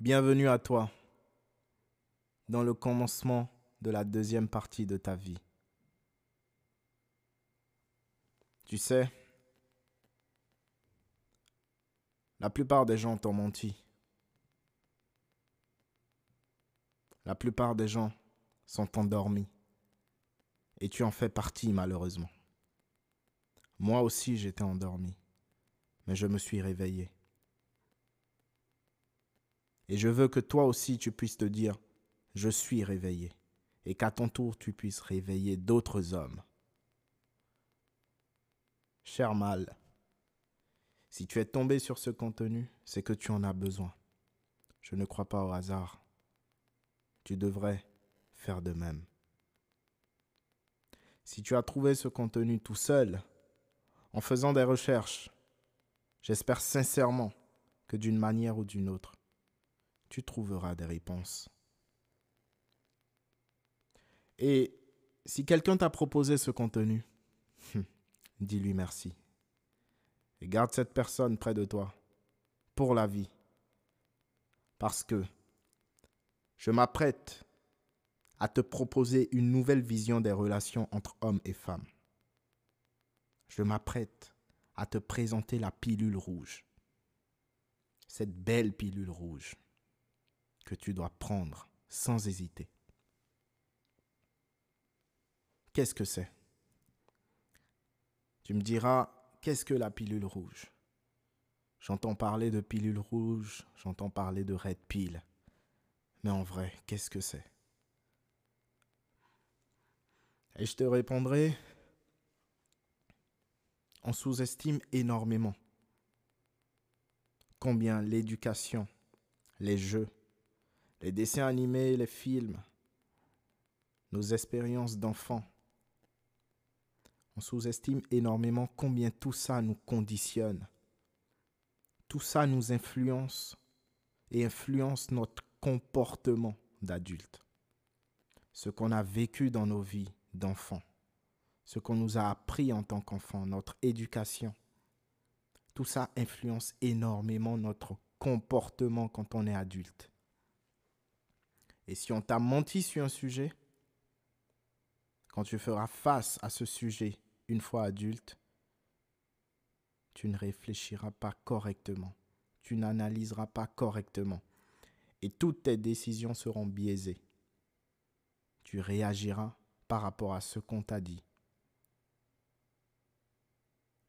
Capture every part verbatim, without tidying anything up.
Bienvenue à toi dans le commencement de la deuxième partie de ta vie. Tu sais, la plupart des gens t'ont menti. La plupart des gens sont endormis. Et tu en fais partie, malheureusement. Moi aussi, j'étais endormi. Mais je me suis réveillé. Et je veux que toi aussi, tu puisses te dire, je suis réveillé. Et qu'à ton tour, tu puisses réveiller d'autres hommes. Cher mâle, si tu es tombé sur ce contenu, c'est que tu en as besoin. Je ne crois pas au hasard. Tu devrais faire de même. Si tu as trouvé ce contenu tout seul, en faisant des recherches, j'espère sincèrement que d'une manière ou d'une autre, tu trouveras des réponses. Et si quelqu'un t'a proposé ce contenu, dis-lui merci. Et garde cette personne près de toi pour la vie. Parce que je m'apprête à te proposer une nouvelle vision des relations entre hommes et femmes. Je m'apprête à te présenter la pilule rouge. Cette belle pilule rouge que tu dois prendre sans hésiter. Qu'est-ce que c'est? Tu me diras, qu'est-ce que la pilule rouge? J'entends parler de pilule rouge, j'entends parler de redpill. Mais en vrai, qu'est-ce que c'est? Et je te répondrai, on sous-estime énormément combien l'éducation, les jeux, les dessins animés, les films, nos expériences d'enfants, on sous-estime énormément combien tout ça nous conditionne, tout ça nous influence et influence notre comportement d'adulte, ce qu'on a vécu dans nos vies d'enfants, ce qu'on nous a appris en tant qu'enfants, notre éducation. Tout ça influence énormément notre comportement quand on est adulte. Et si on t'a menti sur un sujet, quand tu feras face à ce sujet une fois adulte, tu ne réfléchiras pas correctement, tu n'analyseras pas correctement et toutes tes décisions seront biaisées. Tu réagiras par rapport à ce qu'on t'a dit.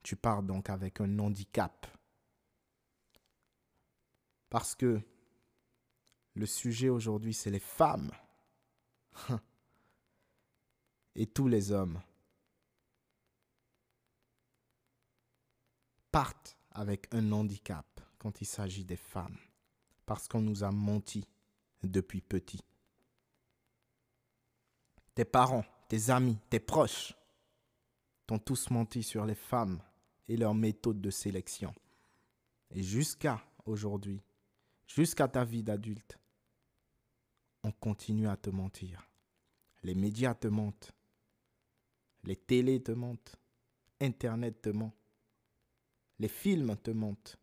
Tu pars donc avec un handicap. Parce que le sujet aujourd'hui, c'est les femmes et tous les hommes partent avec un handicap quand il s'agit des femmes parce qu'on nous a menti depuis petit. Tes parents, tes amis, tes proches t'ont tous menti sur les femmes et leur méthode de sélection. Et jusqu'à aujourd'hui, jusqu'à ta vie d'adulte, on continue à te mentir. Les médias te mentent, les télés te mentent, Internet te ment, les films te mentent.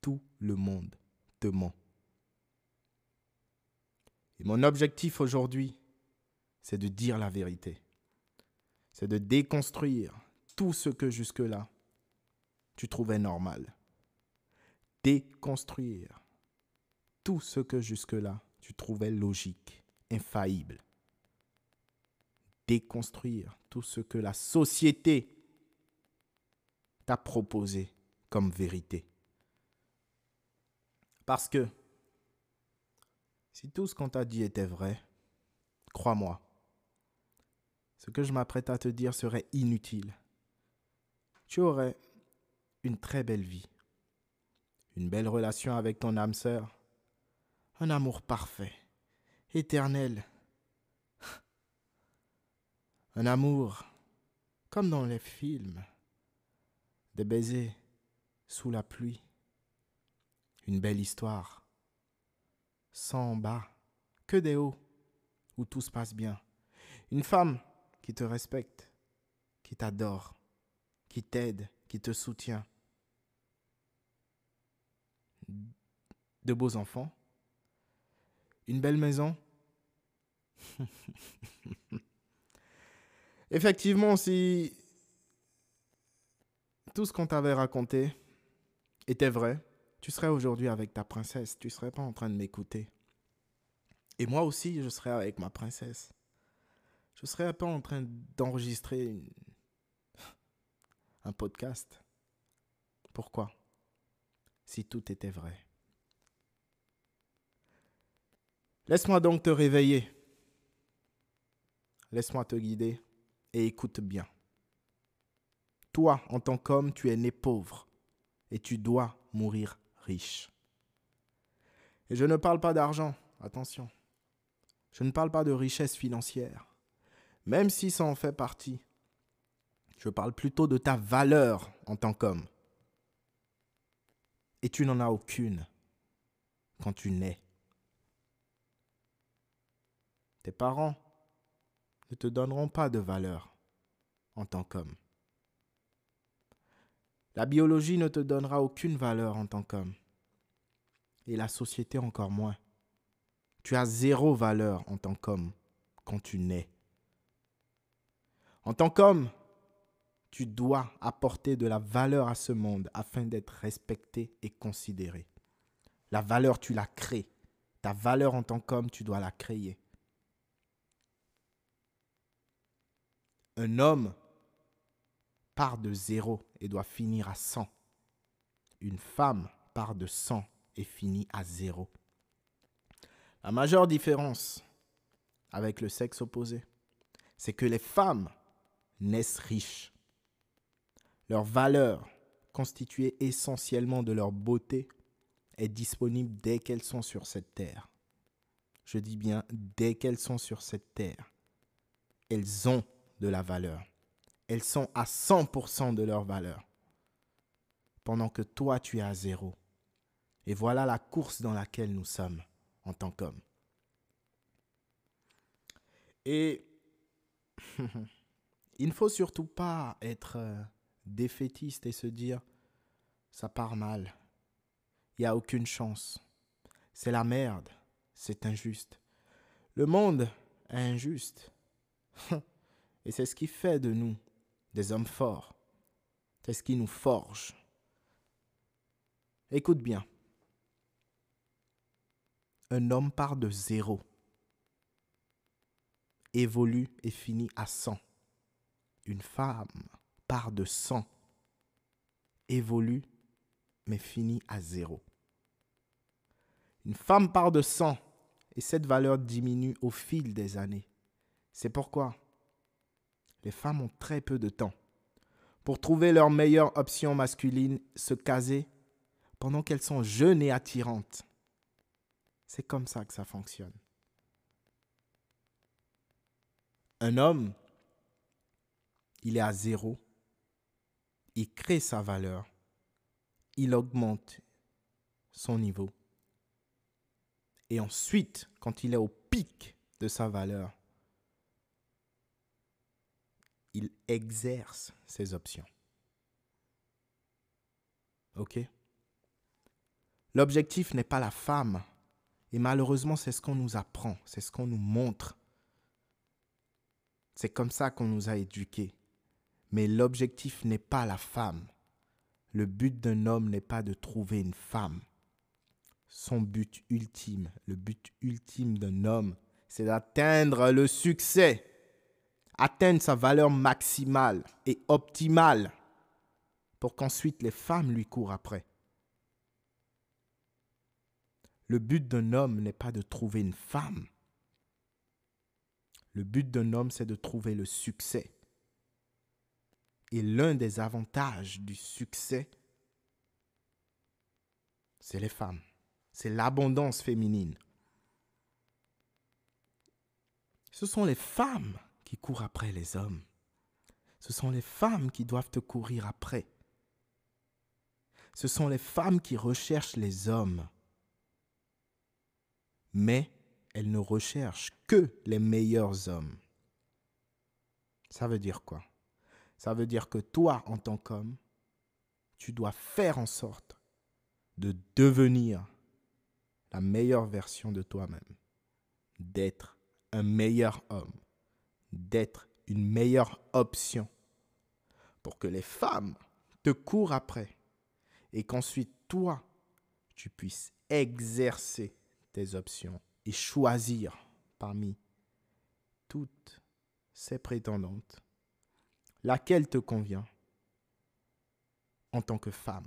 Tout le monde te ment. Et mon objectif aujourd'hui, c'est de dire la vérité. C'est de déconstruire tout ce que jusque-là, tu trouvais normal. Déconstruire tout ce que jusque-là, tu trouvais logique, infaillible. Déconstruire tout ce que la société t'a proposé comme vérité. Parce que si tout ce qu'on t'a dit était vrai, crois-moi, ce que je m'apprête à te dire serait inutile. Tu aurais une très belle vie, une belle relation avec ton âme sœur, un amour parfait, éternel, un amour comme dans les films, des baisers sous la pluie, une belle histoire, sans bas, que des hauts, où tout se passe bien, une femme qui te respecte, qui t'adore, qui t'aide, qui te soutient. de beaux enfants, une belle maison. Effectivement, si tout ce qu'on t'avait raconté était vrai, tu serais aujourd'hui avec ta princesse, tu ne serais pas en train de m'écouter. Et moi aussi, je serais avec ma princesse. Je serais un peu en train d'enregistrer une... un podcast. Pourquoi? Si tout était vrai. Laisse-moi donc te réveiller. Laisse-moi te guider et écoute bien. Toi, en tant qu'homme, tu es né pauvre et tu dois mourir riche. Et je ne parle pas d'argent, attention. Je ne parle pas de richesse financière, même si ça en fait partie. Je parle plutôt de ta valeur en tant qu'homme. Et tu n'en as aucune quand tu nais. Tes parents ne te donneront pas de valeur en tant qu'homme. La biologie ne te donnera aucune valeur en tant qu'homme. Et la société encore moins. Tu as zéro valeur en tant qu'homme quand tu nais. En tant qu'homme, tu dois apporter de la valeur à ce monde afin d'être respecté et considéré. La valeur, tu la crées. Ta valeur en tant qu'homme, tu dois la créer. Un homme part de zéro et doit finir à cent. Une femme part de cent et finit à zéro. La majeure différence avec le sexe opposé, c'est que les femmes naissent riches. Leur valeur, constituée essentiellement de leur beauté, est disponible dès qu'elles sont sur cette terre. Je dis bien dès qu'elles sont sur cette terre. Elles ont de la valeur. Elles sont à cent pour cent de leur valeur. Pendant que toi, tu es à zéro. Et voilà la course dans laquelle nous sommes en tant qu'hommes. Et il ne faut surtout pas être défaitiste et se dire « ça part mal, il n'y a aucune chance, c'est la merde, c'est injuste. Le monde est injuste. » Et c'est ce qui fait de nous des hommes forts. C'est ce qui nous forge. Écoute bien. Un homme part de zéro, évolue et finit à cent. Une femme part de cent, évolue mais finit à zéro. Une femme part de cent et cette valeur diminue au fil des années. C'est pourquoi les femmes ont très peu de temps pour trouver leur meilleure option masculine, se caser pendant qu'elles sont jeunes et attirantes. C'est comme ça que ça fonctionne. Un homme, il est à zéro, il crée sa valeur, il augmente son niveau. Et ensuite, quand il est au pic de sa valeur, il exerce ses options. Ok? L'objectif n'est pas la femme. Et malheureusement, c'est ce qu'on nous apprend, c'est ce qu'on nous montre. C'est comme ça qu'on nous a éduqués. Mais l'objectif n'est pas la femme. Le but d'un homme n'est pas de trouver une femme. Son but ultime, le but ultime d'un homme, c'est d'atteindre le succès, atteindre sa valeur maximale et optimale pour qu'ensuite les femmes lui courent après. Le but d'un homme n'est pas de trouver une femme. Le but d'un homme, c'est de trouver le succès. Et l'un des avantages du succès, c'est les femmes. C'est l'abondance féminine. Ce sont les femmes qui courent après les hommes. Ce sont les femmes qui doivent te courir après. Ce sont les femmes qui recherchent les hommes. Mais elle ne recherche que les meilleurs hommes. Ça veut dire quoi? Ça veut dire que toi, en tant qu'homme, tu dois faire en sorte de devenir la meilleure version de toi-même, d'être un meilleur homme, d'être une meilleure option pour que les femmes te courent après et qu'ensuite toi, tu puisses exercer tes options et choisir parmi toutes ces prétendantes laquelle te convient en tant que femme.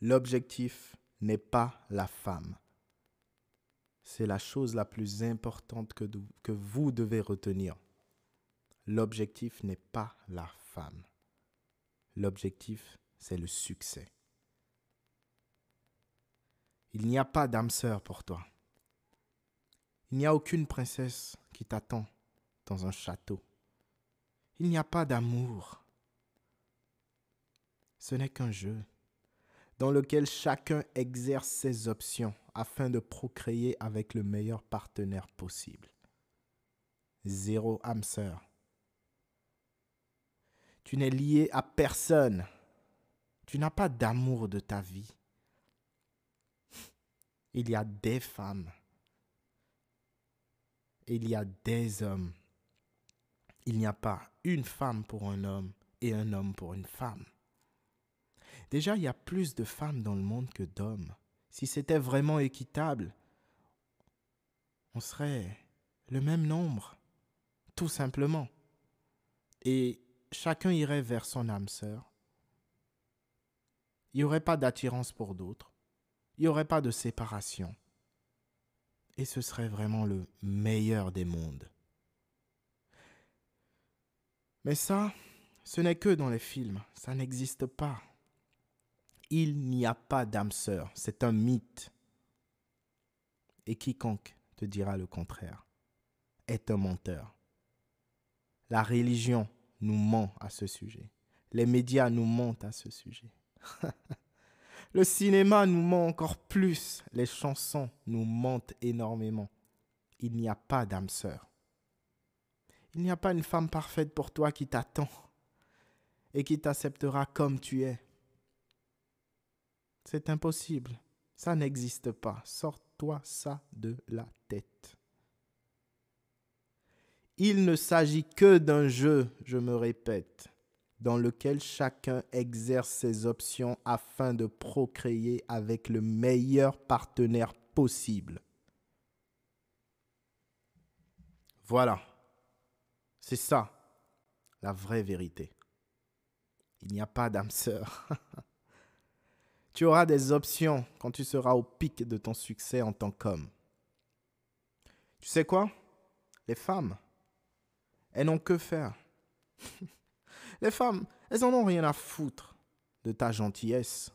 L'objectif n'est pas la femme. C'est la chose la plus importante que, de, que vous devez retenir. L'objectif n'est pas la femme. L'objectif, c'est le succès. Il n'y a pas d'âme sœur pour toi. Il n'y a aucune princesse qui t'attend dans un château. Il n'y a pas d'amour. Ce n'est qu'un jeu dans lequel chacun exerce ses options afin de procréer avec le meilleur partenaire possible. Zéro âme sœur. Tu n'es lié à personne. Tu n'as pas d'amour de ta vie. Il y a des femmes. Il y a des hommes. Il n'y a pas une femme pour un homme et un homme pour une femme. Déjà, il y a plus de femmes dans le monde que d'hommes. Si c'était vraiment équitable, on serait le même nombre, tout simplement. Et chacun irait vers son âme sœur. Il n'y aurait pas d'attirance pour d'autres. Il n'y aurait pas de séparation. Et ce serait vraiment le meilleur des mondes. Mais ça, ce n'est que dans les films. Ça n'existe pas. Il n'y a pas d'âme sœur, c'est un mythe. Et quiconque te dira le contraire est un menteur. La religion nous ment à ce sujet. Les médias nous mentent à ce sujet. Le cinéma nous ment encore plus. Les chansons nous mentent énormément. Il n'y a pas d'âme sœur. Il n'y a pas une femme parfaite pour toi qui t'attend et qui t'acceptera comme tu es. C'est impossible. Ça n'existe pas. Sors-toi ça de la tête. Il ne s'agit que d'un jeu, je me répète, dans lequel chacun exerce ses options afin de procréer avec le meilleur partenaire possible. Voilà. C'est ça, la vraie vérité. Il n'y a pas d'âme sœur. Tu auras des options quand tu seras au pic de ton succès en tant qu'homme. Tu sais quoi? Les femmes, elles n'ont que faire. Les femmes, elles n'en ont rien à foutre de ta gentillesse.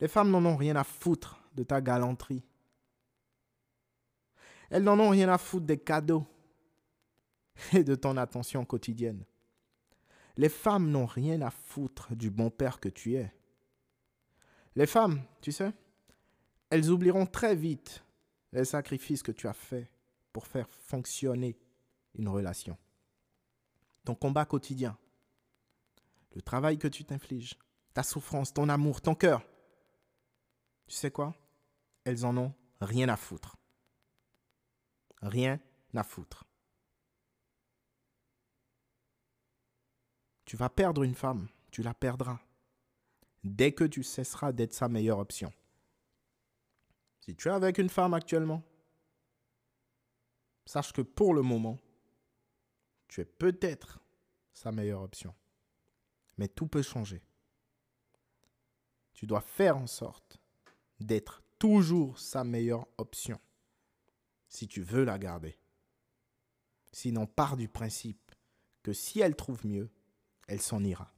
Les femmes n'en ont rien à foutre de ta galanterie. Elles n'en ont rien à foutre des cadeaux et de ton attention quotidienne. Les femmes n'ont rien à foutre du bon père que tu es. Les femmes, tu sais, elles oublieront très vite les sacrifices que tu as faits pour faire fonctionner une relation. Ton combat quotidien, le travail que tu t'infliges, ta souffrance, ton amour, ton cœur. Tu sais quoi? Elles en ont rien à foutre. Rien à foutre. Tu vas perdre une femme, tu la perdras. Dès que tu cesseras d'être sa meilleure option. Si tu es avec une femme actuellement, sache que pour le moment, tu es peut-être sa meilleure option. Mais tout peut changer. Tu dois faire en sorte d'être toujours sa meilleure option si tu veux la garder. Sinon, pars du principe que si elle trouve mieux, elle s'en ira.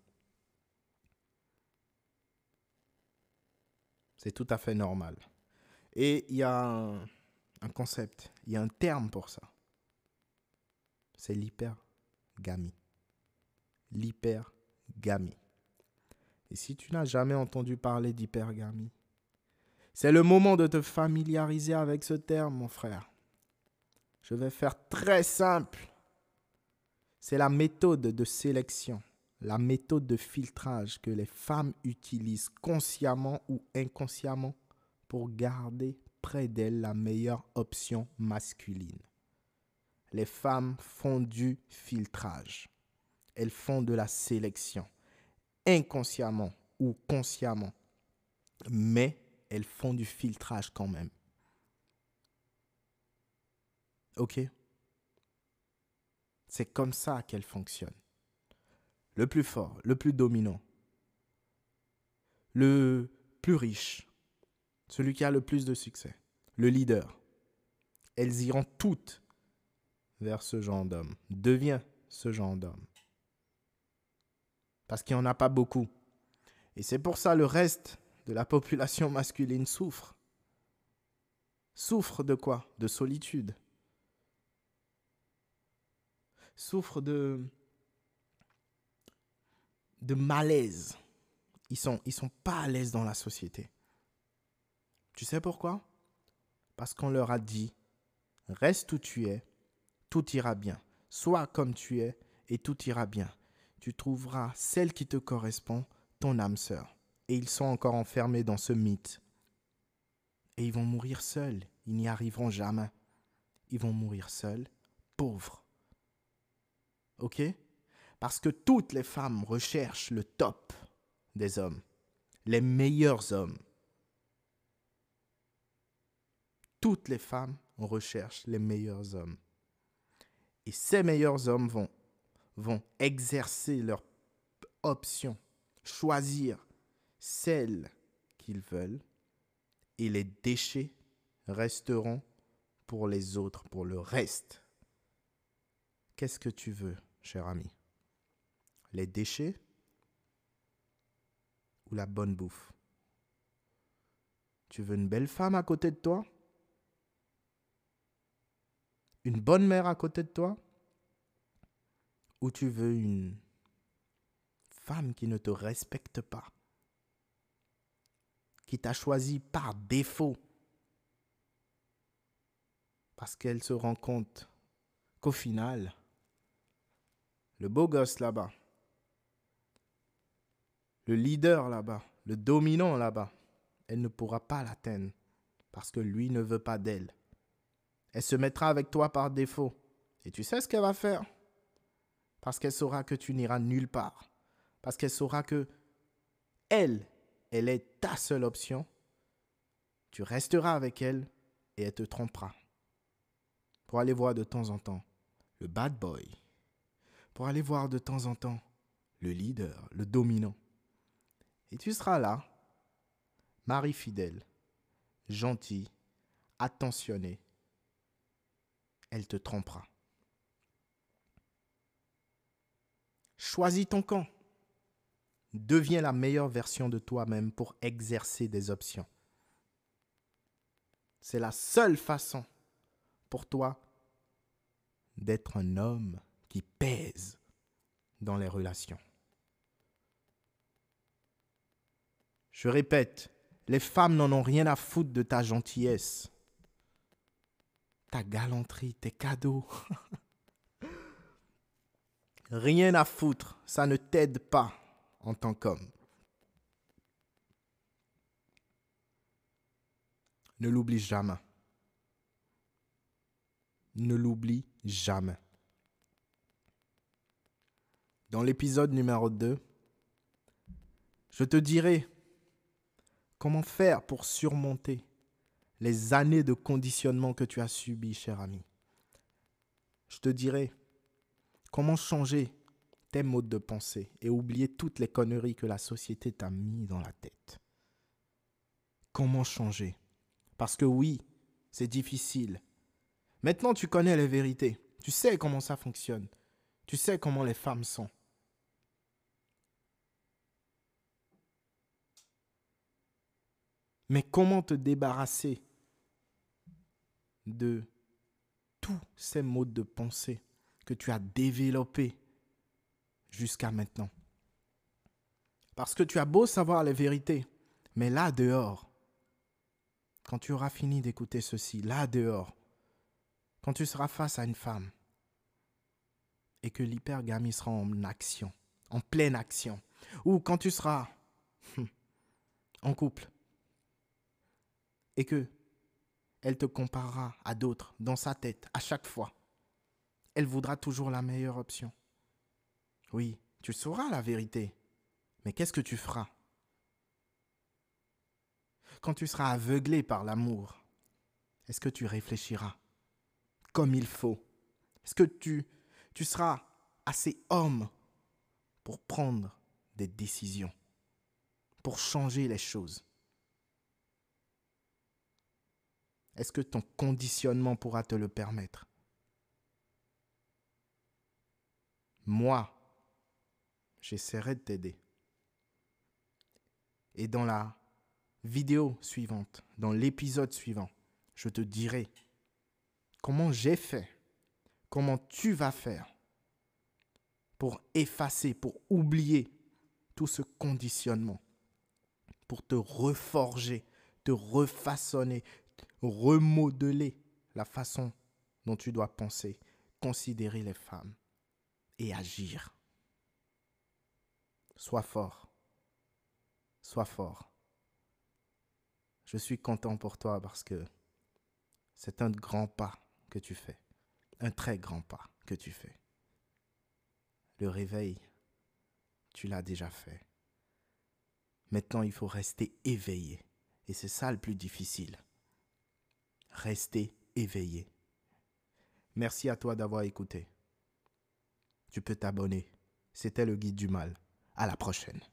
C'est tout à fait normal. Et il y a un, un concept, il y a un terme pour ça. C'est l'hypergamie. L'hypergamie. Et si tu n'as jamais entendu parler d'hypergamie, c'est le moment de te familiariser avec ce terme, mon frère. Je vais faire très simple. C'est la méthode de sélection la méthode de filtrage que les femmes utilisent consciemment ou inconsciemment pour garder près d'elles la meilleure option masculine. Les femmes font du filtrage. Elles font de la sélection, inconsciemment ou consciemment, mais elles font du filtrage quand même. Ok? C'est comme ça qu'elles fonctionnent. Le plus fort, le plus dominant, le plus riche, celui qui a le plus de succès, le leader. Elles iront toutes vers ce genre d'homme. Deviens ce genre d'homme. Parce qu'il n'y en a pas beaucoup. Et c'est pour ça que le reste de la population masculine souffre. Souffre de quoi? De solitude. Souffre de... de malaise. Ils sont, ils sont pas à l'aise dans la société. Tu sais pourquoi? Parce qu'on leur a dit, reste où tu es, tout ira bien. Sois comme tu es et tout ira bien. Tu trouveras celle qui te correspond, ton âme sœur. Et ils sont encore enfermés dans ce mythe. Et ils vont mourir seuls. Ils n'y arriveront jamais. Ils vont mourir seuls, pauvres. Ok? Parce que toutes les femmes recherchent le top des hommes, les meilleurs hommes. Toutes les femmes recherchent les meilleurs hommes. Et ces meilleurs hommes vont, vont exercer leur option, choisir celles qu'ils veulent, et les déchets resteront pour les autres, pour le reste. Qu'est-ce que tu veux, cher ami ? Les déchets ou la bonne bouffe? Tu veux une belle femme à côté de toi? Une bonne mère à côté de toi? Ou tu veux une femme qui ne te respecte pas? Qui t'a choisi par défaut? Parce qu'elle se rend compte qu'au final, le beau gosse là-bas, le leader là-bas, le dominant là-bas, elle ne pourra pas l'atteindre parce que lui ne veut pas d'elle. Elle se mettra avec toi par défaut. Et tu sais ce qu'elle va faire? Parce qu'elle saura que tu n'iras nulle part. Parce qu'elle saura que elle, elle est ta seule option. Tu resteras avec elle et elle te trompera. Pour aller voir de temps en temps le bad boy. Pour aller voir de temps en temps le leader, le dominant. Et tu seras là, mari fidèle, gentil, attentionné. Elle te trompera. Choisis ton camp. Deviens la meilleure version de toi-même pour exercer des options. C'est la seule façon pour toi d'être un homme qui pèse dans les relations. Je répète, les femmes n'en ont rien à foutre de ta gentillesse, ta galanterie, tes cadeaux. Rien à foutre, ça ne t'aide pas en tant qu'homme. Ne l'oublie jamais. Ne l'oublie jamais. Dans l'épisode numéro deux, je te dirai comment faire pour surmonter les années de conditionnement que tu as subi, cher ami. Je te dirai comment changer tes modes de pensée et oublier toutes les conneries que la société t'a mis dans la tête. Comment changer? Parce que oui, c'est difficile. Maintenant, tu connais les vérités. Tu sais comment ça fonctionne. Tu sais comment les femmes sont. Mais comment te débarrasser de tous ces modes de pensée que tu as développés jusqu'à maintenant. Parce que tu as beau savoir les vérités, mais là dehors, quand tu auras fini d'écouter ceci, là dehors, quand tu seras face à une femme et que l'hypergamie sera en action, en pleine action, ou quand tu seras en couple et que elle te comparera à d'autres dans sa tête à chaque fois, elle voudra toujours la meilleure option. Oui, tu sauras la vérité, mais qu'est-ce que tu feras? Quand tu seras aveuglé par l'amour, est-ce que tu réfléchiras comme il faut? Est-ce que tu, tu seras assez homme pour prendre des décisions, pour changer les choses? Est-ce que ton conditionnement pourra te le permettre? Moi, j'essaierai de t'aider. Et dans la vidéo suivante, dans l'épisode suivant, je te dirai comment j'ai fait, comment tu vas faire pour effacer, pour oublier tout ce conditionnement, pour te reforger, te refaçonner, remodeler la façon dont tu dois penser, considérer les femmes et agir. Sois fort. Sois fort. Je suis content pour toi parce que c'est un grand pas que tu fais. Un très grand pas que tu fais. Le réveil, tu l'as déjà fait. Maintenant, il faut rester éveillé. Et c'est ça le plus difficile. Rester éveillé. Merci à toi d'avoir écouté. Tu peux t'abonner. C'était le Guide du Mal. À la prochaine.